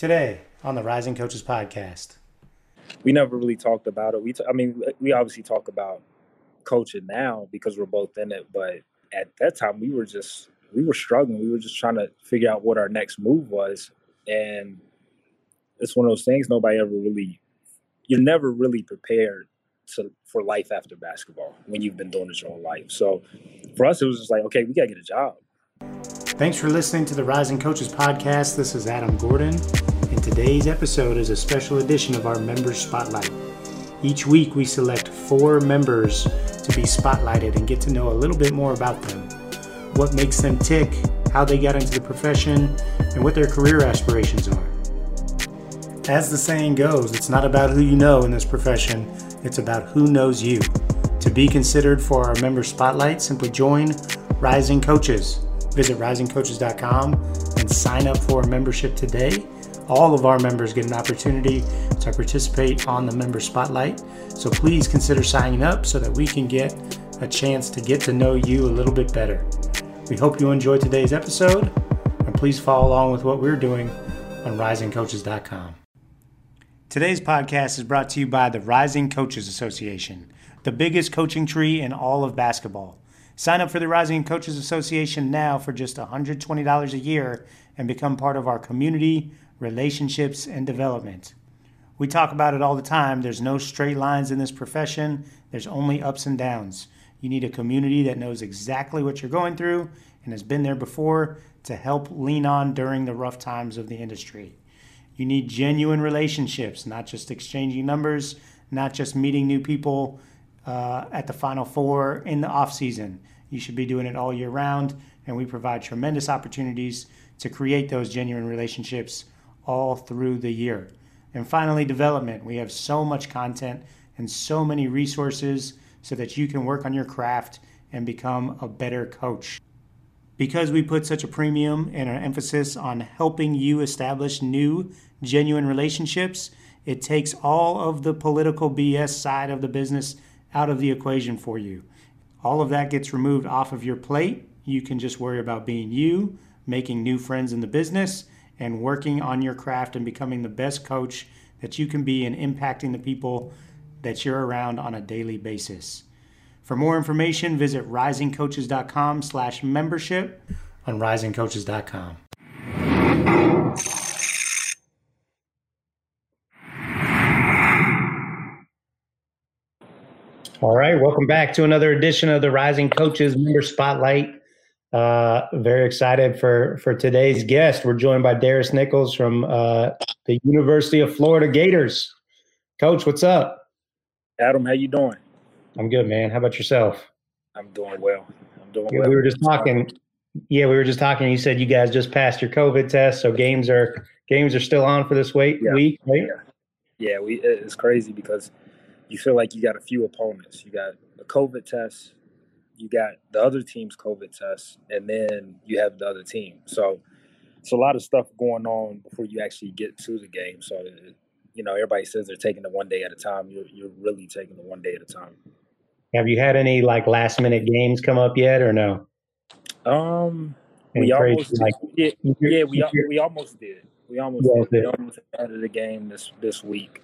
Today on the Rising Coaches Podcast. We never really talked about it. We obviously talk about coaching now because we're both in it, but at that time we were struggling. We were just trying to figure out what our next move was. And it's one of those things nobody ever really, you're never really prepared for life after basketball when you've been doing this your whole life. So for us, it was just like, okay, we got to get a job. Thanks for listening to the Rising Coaches Podcast. This is Adam Gordon, and today's episode is a special edition of our Members Spotlight. Each week, we select 4 members to be spotlighted and get to know a little bit more about them, what makes them tick, how they got into the profession, and what their career aspirations are. As the saying goes, it's not about who you know in this profession, it's about who knows you. To be considered for our Member Spotlight, simply join Rising Coaches. Visit risingcoaches.com and sign up for a membership today. All of our members get an opportunity to participate on the Member Spotlight. So please consider signing up so that we can get a chance to get to know you a little bit better. We hope you enjoyed today's episode, and please follow along with what we're doing on risingcoaches.com. Today's podcast is brought to you by the Rising Coaches Association, the biggest coaching tree in all of basketball. Sign up for the Rising Coaches Association now for just $120 a year and become part of our community, relationships, and development. We talk about it all the time. There's no straight lines in this profession. There's only ups and downs. You need a community that knows exactly what you're going through and has been there before to help lean on during the rough times of the industry. You need genuine relationships, not just exchanging numbers, not just meeting new people at the Final Four in the offseason. You should be doing it all year round, and we provide tremendous opportunities to create those genuine relationships all through the year. And finally, development. We have so much content and so many resources so that you can work on your craft and become a better coach. Because we put such a premium and an emphasis on helping you establish new, genuine relationships, it takes all of the political BS side of the business out of the equation for you. All of that gets removed off of your plate. You can just worry about being you, making new friends in the business, and working on your craft and becoming the best coach that you can be and impacting the people that you're around on a daily basis. For more information, visit risingcoaches.com/membership on risingcoaches.com. All right, welcome back to another edition of the Rising Coaches Member Spotlight. Very excited for today's guest. We're joined by Darius Nichols from the University of Florida Gators. Coach, what's up? Adam, how you doing? I'm good, man. How about yourself? I'm doing well. Yeah, we were just talking. You said you guys just passed your COVID test, so games are still on for this week, right? Yeah, it's crazy because you feel like you got a few opponents. You got the COVID test, you got the other team's COVID test, and then you have the other team. So it's a lot of stuff going on before you actually get to the game. So, everybody says they're taking it one day at a time. You're really taking it one day at a time. Have you had any last minute games come up yet or no? We almost did. We almost added a game this week.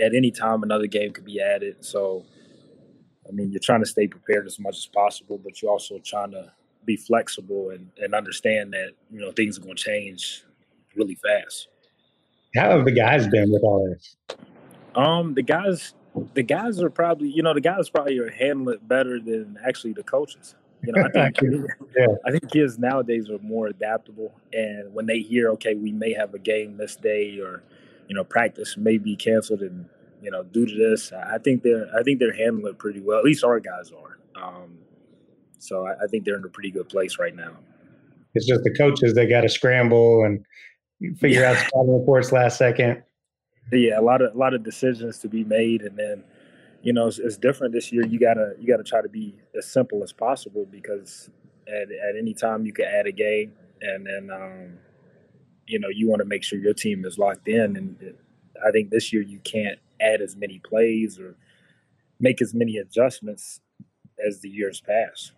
At any time, another game could be added. So, you're trying to stay prepared as much as possible, but you're also trying to be flexible and understand that, things are going to change really fast. How have the guys been with all this? The guys are probably, are handling it better than actually the coaches. I think kids nowadays are more adaptable. And when they hear, okay, we may have a game this day or, practice may be canceled and, due to this, I think they're handling it pretty well. At least our guys are. So I think they're in a pretty good place right now. It's just the coaches that got to scramble and figure out scouting reports last second. Yeah, a lot of decisions to be made, and then, it's different this year. You gotta try to be as simple as possible because at any time you can add a game, and then. You want to make sure your team is locked in. And I think this year you can't add as many plays or make as many adjustments as the years pass.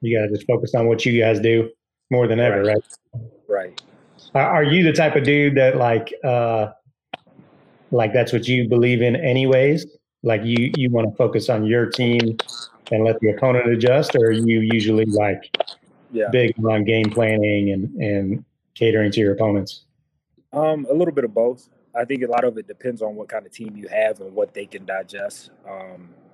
You got to just focus on what you guys do more than ever, right? Right. Are you the type of dude that like that's what you believe in anyways? Like you want to focus on your team and let the opponent adjust, or are you usually big on game planning and catering to your opponents? A little bit of both. I think a lot of it depends on what kind of team you have and what they can digest.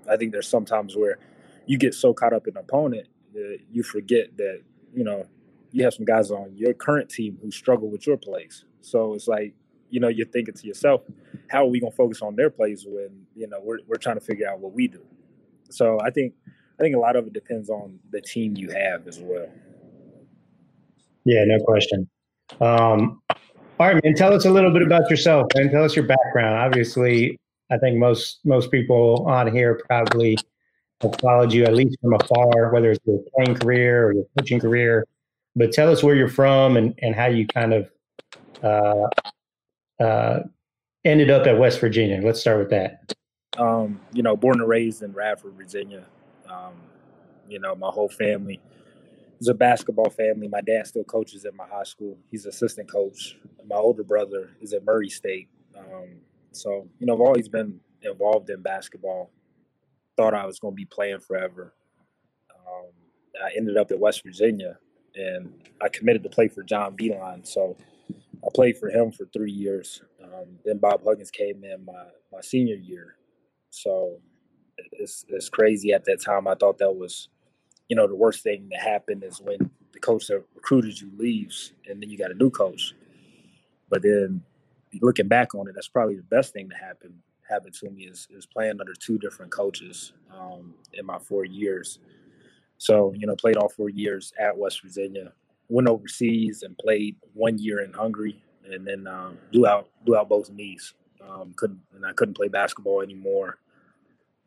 I think there's sometimes where you get so caught up in an opponent that you forget that, you know, you have some guys on your current team who struggle with your plays. So it's like, you know, you're thinking to yourself, how are we going to focus on their plays when, you know, we're trying to figure out what we do. So I think a lot of it depends on the team you have as well. Yeah, no question. All right, man, tell us a little bit about yourself, man. Tell us your background. Obviously, I think most people on here probably have followed you at least from afar, whether it's your playing career or your coaching career. But tell us where you're from and how you kind of ended up at West Virginia. Let's start with that. You know, born and raised in Radford, Virginia. You know, my whole family. It's a basketball family. My dad still coaches at my high school. He's an assistant coach. My older brother is at Murray State. So, you know, I've always been involved in basketball. Thought I was going to be playing forever. I ended up at West Virginia, and I committed to play for John Beilein. So I played for him for 3 years. Then Bob Huggins came in my senior year. So it's crazy. At that time, I thought that was, you know, the worst thing that happened is when the coach that recruited you leaves and then you got a new coach. But then looking back on it, that's probably the best thing that happened to me is playing under two different coaches in my 4 years. So, you know, played all 4 years at West Virginia, went overseas and played 1 year in Hungary, and then blew out both knees. I couldn't play basketball anymore.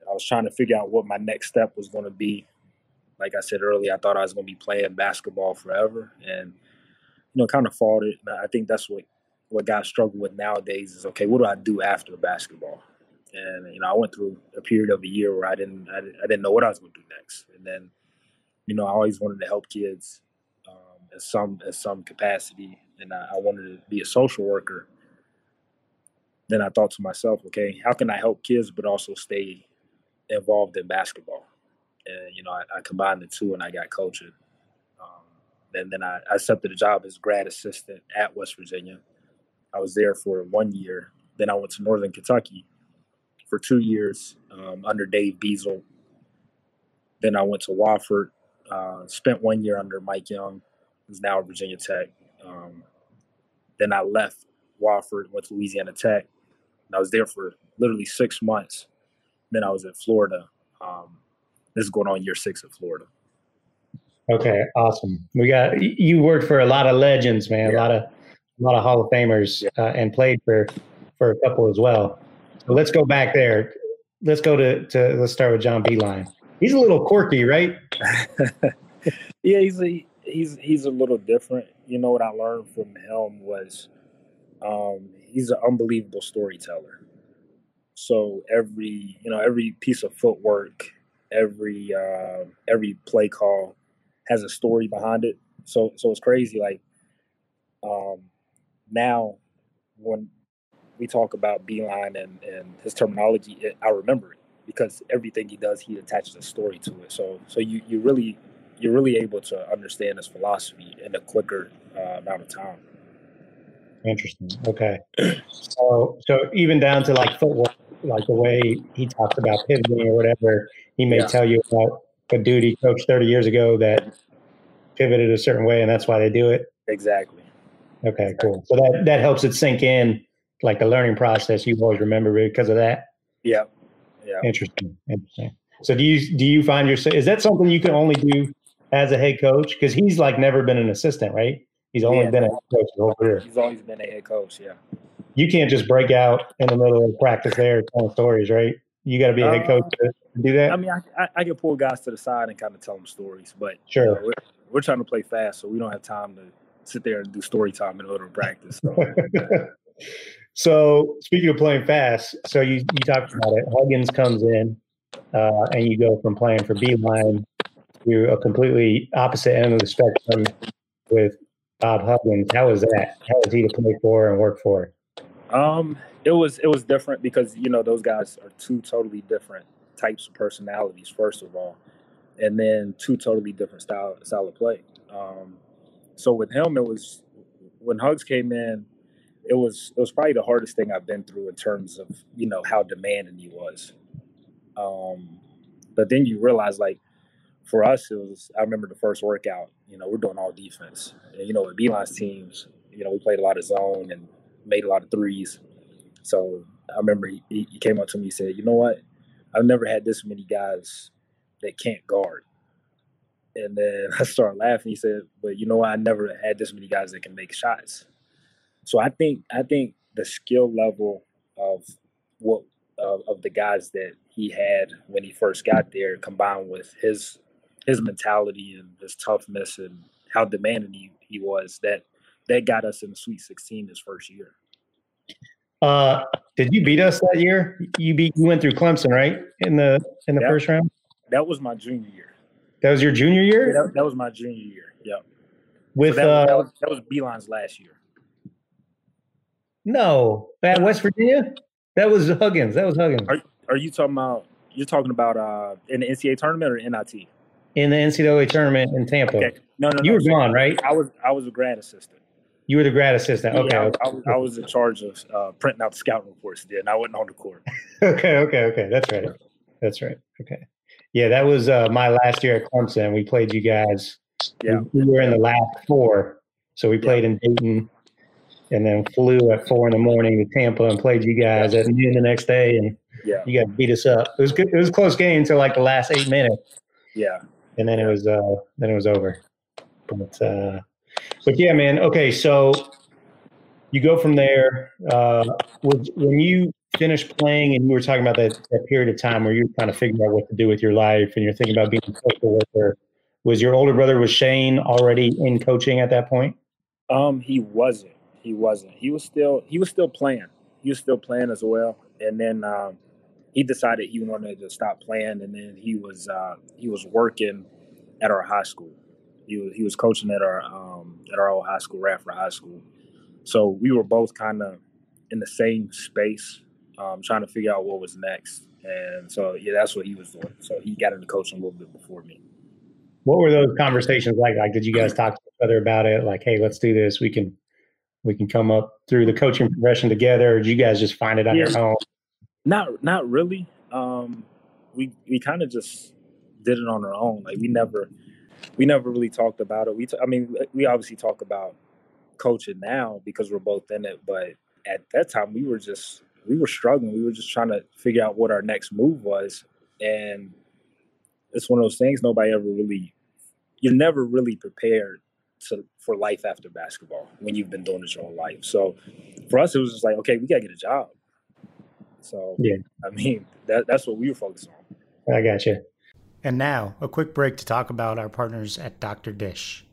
I was trying to figure out what my next step was going to be. Like I said earlier, I thought I was going to be playing basketball forever, and, you know, kind of faltered. I think that's what guys struggle with nowadays is, okay, what do I do after basketball? And, you know, I went through a period of a year where I didn't know what I was going to do next. And then, you know, I always wanted to help kids in some capacity, and I wanted to be a social worker. Then I thought to myself, okay, how can I help kids but also stay involved in basketball? And, you know, I combined the two and I got coaching. And then I accepted a job as grad assistant at West Virginia. I was there for 1 year. Then I went to Northern Kentucky for 2 years under Dave Beazel. Then I went to Wofford, spent 1 year under Mike Young, who's now at Virginia Tech. Then I left Wofford, went to Louisiana Tech. And I was there for literally 6 months. Then I was in Florida. This is going on year 6 in Florida. Okay, awesome. You worked for a lot of legends, man. Yeah. A lot of Hall of Famers, and played for a couple as well. So let's go back there. Let's go to let's start with John Beilein. He's a little quirky, right? Yeah, he's a little different. You know what I learned from him was he's an unbelievable storyteller. So every piece of footwork, every play call has a story behind it. So it's crazy. Like now, when we talk about Beilein and his terminology, I remember it because everything he does, he attaches a story to it. So you're really able to understand his philosophy in a quicker amount of time. Interesting. Okay. So even down to like footwork, like the way he talks about pivoting or whatever, he may tell you about a dude he coached 30 years ago that pivoted a certain way, and that's why they do it. Exactly. Okay, cool. So that helps it sink in, like the learning process. You always remember it because of that. Yeah. Yeah. Interesting. So do you find yourself, is that something you can only do as a head coach? Because he's like never been an assistant, right? He's only been a head coach his whole career. He's always been a head coach. Yeah. You can't just break out in the middle of practice there telling stories, right? You got to be a head coach to do that. I mean, I can pull guys to the side and kind of tell them stories, but sure, you know, we're trying to play fast, so we don't have time to sit there and do story time in the middle of practice. So. So speaking of playing fast, so you talked about it. Huggins comes in, and you go from playing for Beilein to a completely opposite end of the spectrum with Bob Huggins. How was that? How was he to play for and work for? It was different because, you know, those guys are two totally different types of personalities, first of all, and then two totally different style of play. So with him, it was when Hugs came in, it was probably the hardest thing I've been through in terms of, you know, how demanding he was. But then you realize, like, for us, it was, I remember the first workout, you know, we're doing all defense. And, you know, with Beilein's teams, you know, we played a lot of zone and made a lot of threes. So I remember he came up to me and said, you know what, I've never had this many guys that can't guard. And then I started laughing. He said, but you know what, I never had this many guys that can make shots. So I think the skill level of the guys that he had when he first got there, combined with his mentality and his toughness and how demanding he was, that got us in the Sweet 16 his first year. Did you beat us that year? You went through Clemson, right, in the first round? That was my junior year. That was your junior year? Yeah, that was my junior year. Yeah. With so that was Beilein's last year. No, at West Virginia? That was Huggins. Are you talking about? You're talking about in the NCAA tournament or NIT? In the NCAA tournament in Tampa. Okay. No. You were gone, right? I was a grad assistant. You were the grad assistant. Okay. Yeah, I was in charge of printing out the scout reports then. I wasn't on the court. Okay. That's right. Okay. Yeah, that was my last year at Clemson. We played you guys. Yeah. We were in the last four, so we played in Dayton. And then flew at 4 a.m. to Tampa and played you guys at noon the next day, and you guys beat us up. It was good. It was a close game until like the last 8 minutes. Yeah. And then it was over. But yeah, man. Okay, so you go from there. When you finished playing, and you were talking about that period of time where you were trying to figure out what to do with your life, and you're thinking about being a social worker. Was your older brother, Shane, already in coaching at that point? He wasn't. He wasn't. He was still playing. He was still playing as well. And then he decided he wanted to stop playing. And then he was working at our high school. He was coaching at our old high school, Rafferty High School. So we were both kind of in the same space, trying to figure out what was next. And so that's what he was doing. So he got into coaching a little bit before me. What were those conversations like? Like, did you guys talk to each other about it? Like, hey, let's do this. We can come up through the coaching progression together, or do you guys just find it on your own? Not really. We kind of just did it on our own. Like, we never really talked about it. We obviously talk about coaching now because we're both in it, but at that time we were struggling. We were just trying to figure out what our next move was, and it's one of those things you're never really prepared for life after basketball when you've been doing this your whole life. So for us, it was just like, okay, we got to get a job. So, I mean, that's what we were focused on. I got you. And now a quick break to talk about our partners at Dr. Dish.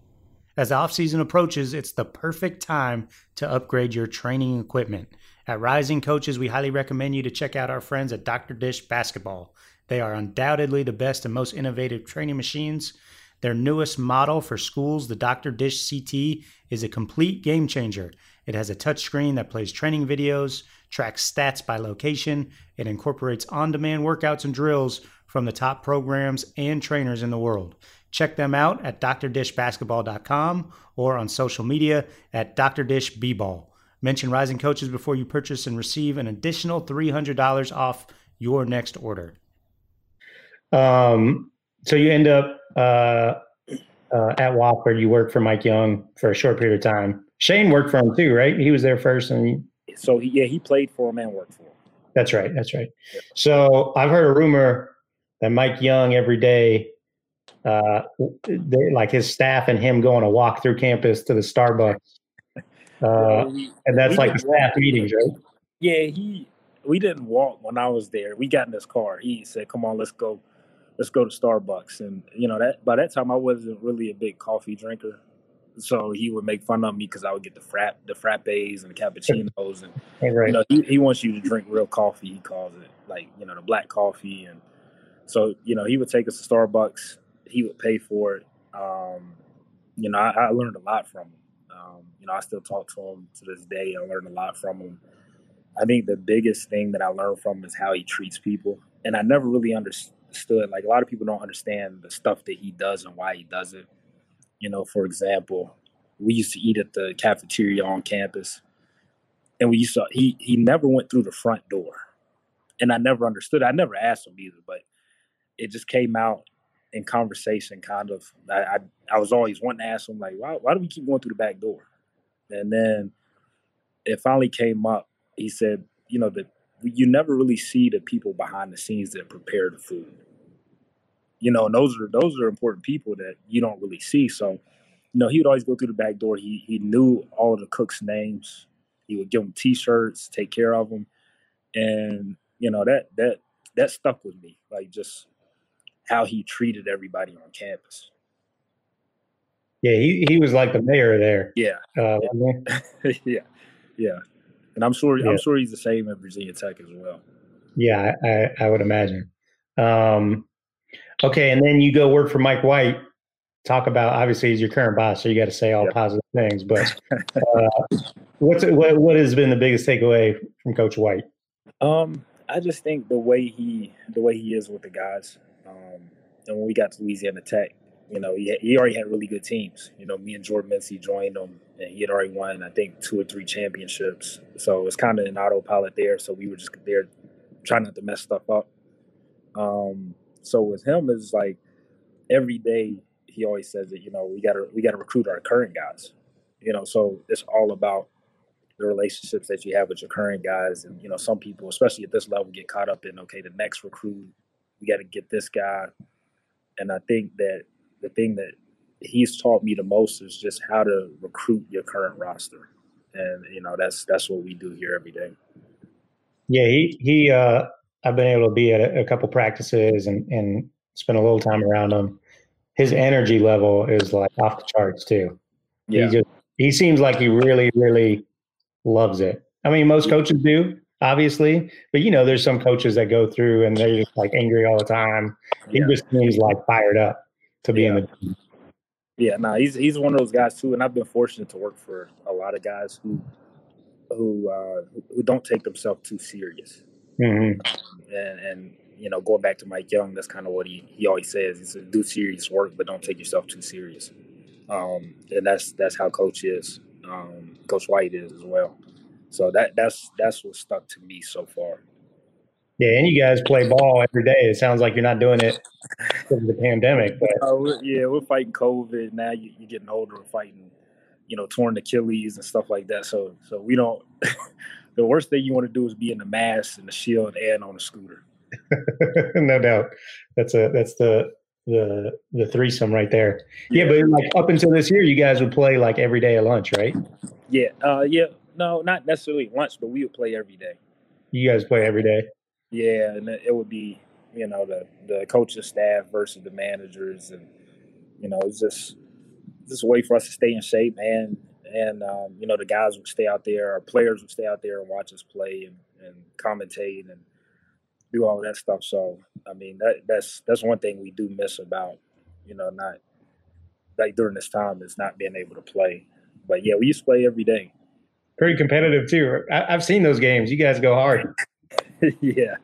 As the off-season approaches, it's the perfect time to upgrade your training equipment. At Rising Coaches, we highly recommend you to check out our friends at Dr. Dish Basketball. They are undoubtedly the best and most innovative training machines. Their newest model for schools, the Dr. Dish CT, is a complete game changer. It has a touchscreen that plays training videos, tracks stats by location, and incorporates on-demand workouts and drills from the top programs and trainers in the world. Check them out at drdishbasketball.com or on social media at drdishbball. Mention Rising Coaches before you purchase and receive an additional $300 off your next order. So you end up at Wofford. You worked for Mike Young for a short period of time. Shane worked for him too, right? He was there first, he played for him and worked for him. That's right. Yeah. So I've heard a rumor that Mike Young every day, like his staff and him going to walk through campus to the Starbucks, and that's like the staff meetings, right? Yeah, we didn't walk when I was there. We got in this car. He said, "Come on, let's go." Let's go to Starbucks. And, you know, that by that time I wasn't really a big coffee drinker. So he would make fun of me because I would get the frappes and the cappuccinos. And, right. You know, he wants you to drink real coffee, he calls it, like, you know, the black coffee. And so, you know, he would take us to Starbucks. He would pay for it. You know, I learned a lot from him. I still talk to him to this day. I learn a lot from him. I think the biggest thing that I learned from him is how he treats people. And I never really understood, like, a lot of people don't understand the stuff that he does and why he does it. You know, for example, we used to eat at the cafeteria on campus, and we used to, he never went through the front door. And I never understood. I never asked him either, but it just came out in conversation, kind of. I was always wanting to ask him, like, why do we keep going through the back door? And then it finally came up. He said, that you never really see the people behind the scenes that prepare the food. And those are important people that you don't really see. So, he would always go through the back door. He knew all of the cooks' names. He would give them T-shirts, take care of them. And, that stuck with me, like just how he treated everybody on campus. Yeah, he was like the mayor there. Yeah. Yeah. And I'm sure he's the same at Virginia Tech as well. Yeah, I would imagine. Okay, and then you go work for Mike White. Talk about, obviously, he's your current boss, so you got to say all positive things. But what has been the biggest takeaway from Coach White? I just think the way he is with the guys. And when we got to Louisiana Tech, he already had really good teams. Me and Jordan Mincy joined them, and he had already won, I think, 2 or 3 championships. So it was kind of an autopilot there. So we were just there trying not to mess stuff up. So with him, it's like every day he always says that, we got to recruit our current guys. So it's all about the relationships that you have with your current guys. And, some people, especially at this level, get caught up in, okay, the next recruit, we got to get this guy. And I think that the thing that he's taught me the most is just how to recruit your current roster. And, that's what we do here every day. Yeah, he I've been able to be at a couple practices and spend a little time around him. His energy level is like off the charts too. Yeah. He seems like he really, really loves it. I mean, most coaches do, obviously, but there's some coaches that go through and they're just like angry all the time. He just seems like fired up to be in the team. Yeah, he's one of those guys too, and I've been fortunate to work for a lot of guys who don't take themselves too serious. Mm-hmm. And going back to Mike Young, that's kind of what he always says. He says, do serious work, but don't take yourself too serious. And that's how Coach is. Coach White is as well. So that's what stuck to me so far. Yeah, and you guys play ball every day. It sounds like you're not doing it because of the pandemic. But. We're fighting COVID now. You're getting older. We're fighting, torn Achilles and stuff like that. So we don't. The worst thing you want to do is be in the mask and the shield and on a scooter. No doubt. That's the threesome right there. Yeah, but like up until this year, you guys would play like every day at lunch, right? Yeah. No, not necessarily lunch, but we would play every day. You guys play every day? Yeah, and it would be, the coaching staff versus the managers, and it's just a way for us to stay in shape, and the guys would stay out there, our players would stay out there and watch us play and commentate and do all that stuff. So I mean that's one thing we do miss about, not like during this time is not being able to play. But yeah, we used to play every day. Pretty competitive too. I've seen those games. You guys go hard. Yeah.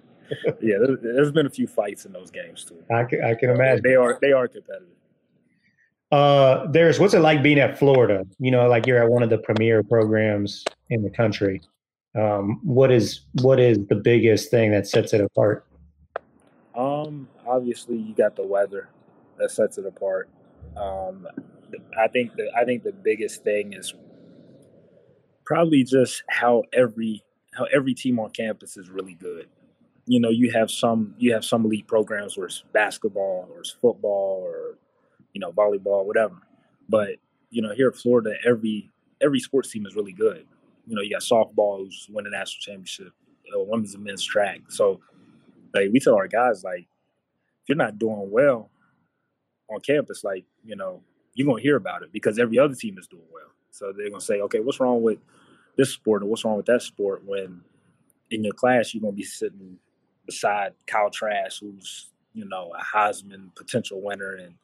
There's been a few fights in those games too. I can imagine. They are competitive. Darius, what's it like being at Florida? Like you're at one of the premier programs in the country. What is the biggest thing that sets it apart? Obviously you got the weather that sets it apart. I think the biggest thing is probably just how every team on campus is really good. You have some elite programs where it's basketball or it's football or volleyball, whatever. But here at Florida, every sports team is really good. You got softball who's winning the national championship, women's and men's track. So like we tell our guys, like, if you're not doing well on campus, like, you're gonna hear about it because every other team is doing well. So they're gonna say, okay, what's wrong with this sport or what's wrong with that sport, when in your class you're gonna be sitting beside Kyle Trask, who's, a Heisman potential winner, and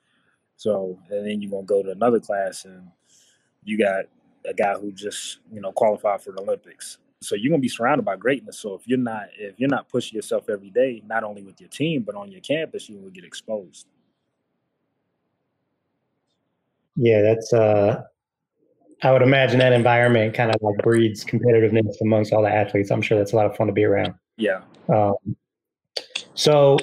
then you're gonna go to another class and you got a guy who just, qualified for the Olympics. So you're going to be surrounded by greatness. So if you're not pushing yourself every day, not only with your team, but on your campus, you will get exposed. Yeah, that's I would imagine that environment kind of like breeds competitiveness amongst all the athletes. I'm sure that's a lot of fun to be around. Yeah. So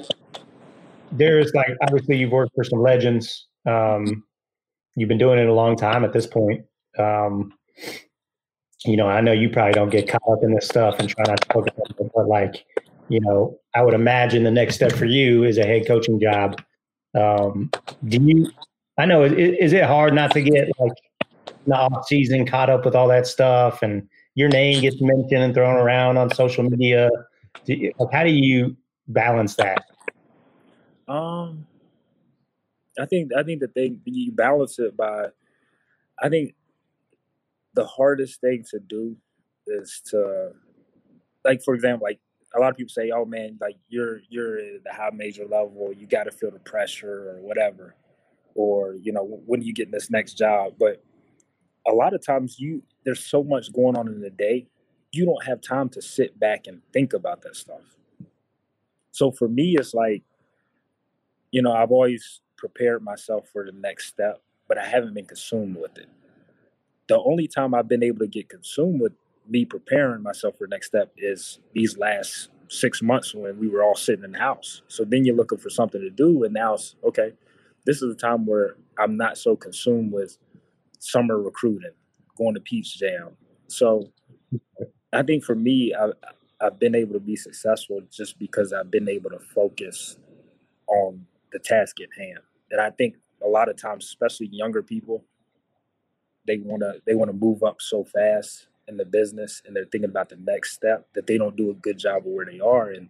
there's like, obviously you've worked for some legends. You've been doing it a long time at this point. I know you probably don't get caught up in this stuff and try not to focus on it, but like, I would imagine the next step for you is a head coaching job. Is it hard not to get like in the off season caught up with all that stuff and your name gets mentioned and thrown around on social media? How do you balance that? I think that you balance it by, I think the hardest thing to do is to, like, for example, like a lot of people say, oh man, like you're at the high major level, you got to feel the pressure or whatever, or, when are you getting this next job? But a lot of times there's so much going on in the day, you don't have time to sit back and think about that stuff. So for me, it's like, I've always prepared myself for the next step, but I haven't been consumed with it. The only time I've been able to get consumed with me preparing myself for the next step is these last 6 months when we were all sitting in the house. So then you're looking for something to do, and now it's, okay, this is a time where I'm not so consumed with summer recruiting, going to Peach Jam. So I think for me, I've been able to be successful just because I've been able to focus on the task at hand. And I think a lot of times, especially younger people, they want to move up so fast in the business and they're thinking about the next step that they don't do a good job of where they are. And,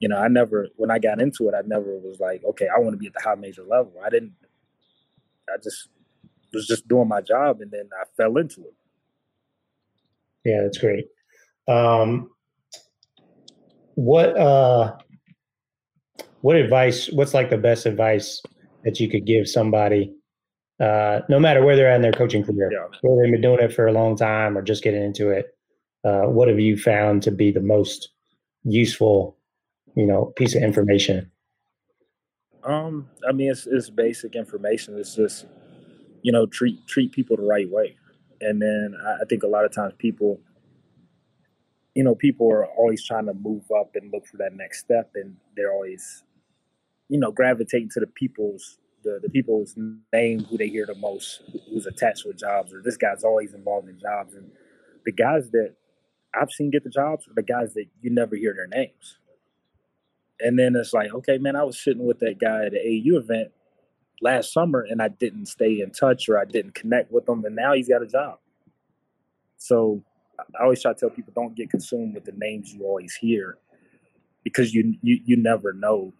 when I got into it, I never was like, okay, I want to be at the high major level. I was just doing my job and then I fell into it. Yeah, that's great. What's like the best advice that you could give somebody, no matter where they're at in their coaching career, whether they've been doing it for a long time or just getting into it, what have you found to be the most useful, piece of information? It's basic information. It's just, treat people the right way. And then I think a lot of times people, people are always trying to move up and look for that next step. And they're always, gravitating to the people's name who they hear the most, who's attached with jobs, or this guy's always involved in jobs. And the guys that I've seen get the jobs are the guys that you never hear their names. And then it's like, okay, man, I was sitting with that guy at the AU event last summer and I didn't stay in touch or I didn't connect with him, and now he's got a job. So I always try to tell people, don't get consumed with the names you always hear, because you never know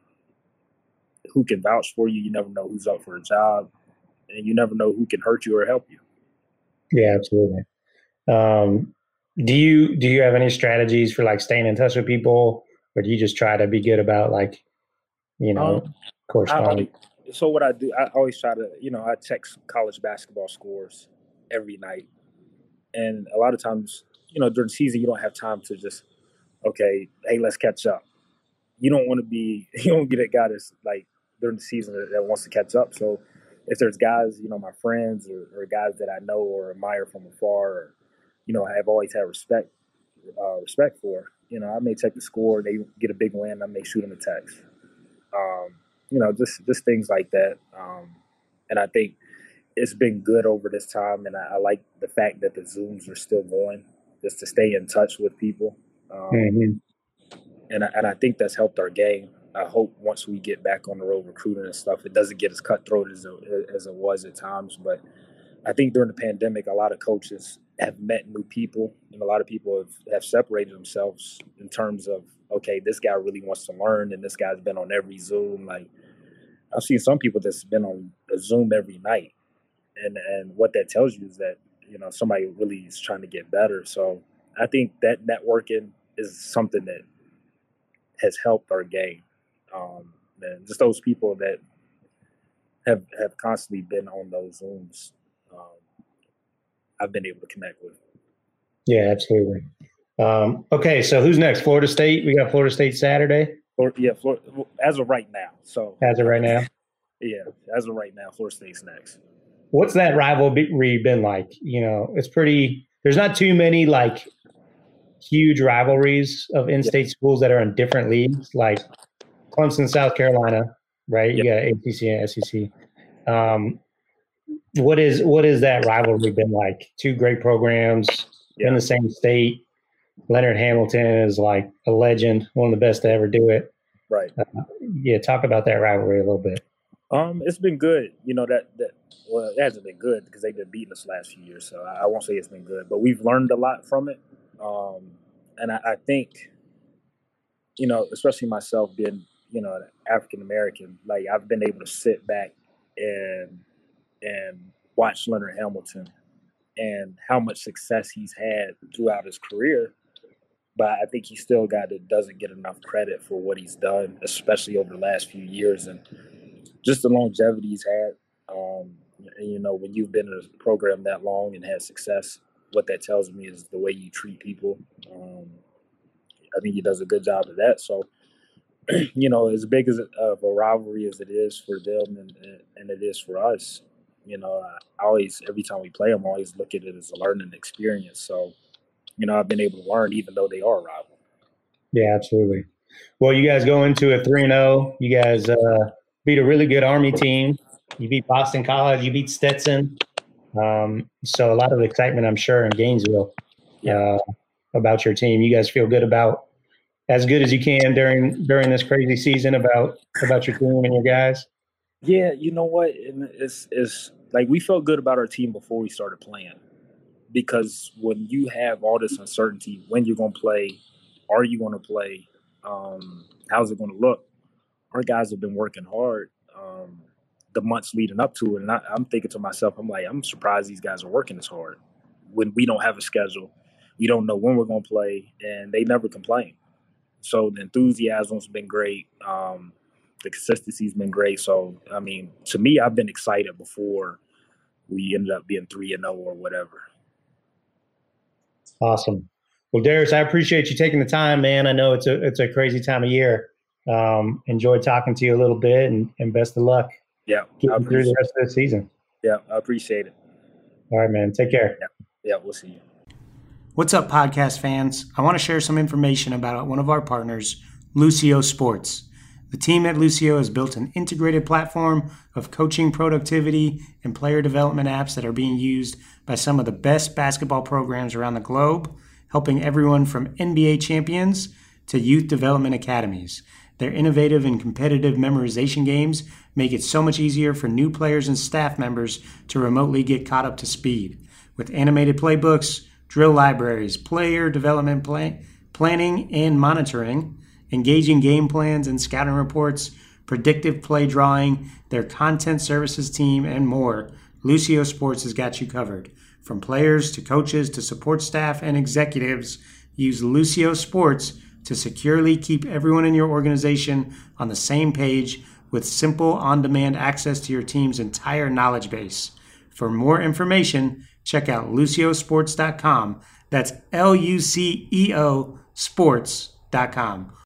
who can vouch for you. You never know who's up for a job, and you never know who can hurt you or help you. Yeah, absolutely. Do you have any strategies for like staying in touch with people, or do you just try to be good about like, corresponding? So what I do, I always try to, I text college basketball scores every night. And a lot of times, during the season, you don't have time to just, okay, hey, let's catch up. You don't get that guy that's like during the season that wants to catch up. So if there's guys, my friends or guys that I know or admire from afar, or, I've always had respect for, I may check the score, they get a big win, I may shoot them a text. Just things like that. And I think it's been good over this time. And I like the fact that the Zooms are still going, just to stay in touch with people. And I think that's helped our game. I hope once we get back on the road recruiting and stuff, it doesn't get as cutthroat as it was at times. But I think during the pandemic, a lot of coaches have met new people, and a lot of people have separated themselves in terms of, okay, this guy really wants to learn, and this guy's been on every Zoom. Like, I've seen some people that's been on a Zoom every night. And what that tells you is that, somebody really is trying to get better. So I think that networking is something that has helped our game. And just those people that have constantly been on those Zooms, I've been able to connect with. Yeah, absolutely. Okay, so who's next? Florida State. We got Florida State Saturday. Florida, as of right now. Yeah, as of right now, Florida State's next. What's that rivalry been like? You know, it's pretty. There's not too many like huge rivalries of in-state schools that are in different leagues, like Clemson, South Carolina, right? Yeah, ACC and SEC. What is that rivalry been like? Two great programs in the same state. Leonard Hamilton is like a legend, one of the best to ever do it. Right. Talk about that rivalry a little bit. It's been good. You know, it hasn't been good because they've been beating us the last few years. So I won't say it's been good, but we've learned a lot from it. And I think, you know, especially myself being, you know, an African-American, like I've been able to sit back and watch Leonard Hamilton and how much success he's had throughout his career. But I think he's still a guy that doesn't get enough credit for what he's done, especially over the last few years. And just the longevity he's had, you know, when you've been in a program that long and had success, what that tells me is the way you treat people. I think he does a good job of that. So, you know, as big as of a rivalry as it is for them and it is for us, you know, I always, every time we play them, I always look at it as a learning experience. So, you know, I've been able to learn even though they are a rival. Yeah, absolutely. Well, you guys go into a 3-0. You guys beat a really good Army team. You beat Boston College. You beat Stetson. So a lot of excitement, I'm sure, in Gainesville about your team. You guys feel good as you can during this crazy season about your team and your guys? Yeah, you know what? And it's like we felt good about our team before we started playing, because when you have all this uncertainty, when you're going to play, are you going to play, how's it going to look? Our guys have been working hard the months leading up to it. And I'm thinking to myself, I'm like, I'm surprised these guys are working this hard when we don't have a schedule. We don't know when we're going to play, and they never complain. So the enthusiasm's been great. The consistency's been great. So, I mean, to me, I've been excited before we ended up being 3-0 or whatever. Awesome. Well, Darius, I appreciate you taking the time, man. I know it's a crazy time of year. Enjoyed talking to you a little bit, and best of luck. Yeah, getting through the rest of the season. Yeah, I appreciate it. All right, man. Take care. Yeah, we'll see you. What's up, podcast fans? I want to share some information about one of our partners, Lucio Sports. The team at Lucio has built an integrated platform of coaching, productivity, and player development apps that are being used by some of the best basketball programs around the globe, helping everyone from NBA champions to youth development academies. Their innovative and competitive memorization games make it so much easier for new players and staff members to remotely get caught up to speed. With animated playbooks, drill libraries, player development planning and monitoring, engaging game plans and scouting reports, predictive play drawing, their content services team, and more, Lucio Sports has got you covered. From players to coaches to support staff and executives, use Lucio Sports to securely keep everyone in your organization on the same page with simple on-demand access to your team's entire knowledge base. For more information, check out luciosports.com. That's Luceo sports.com.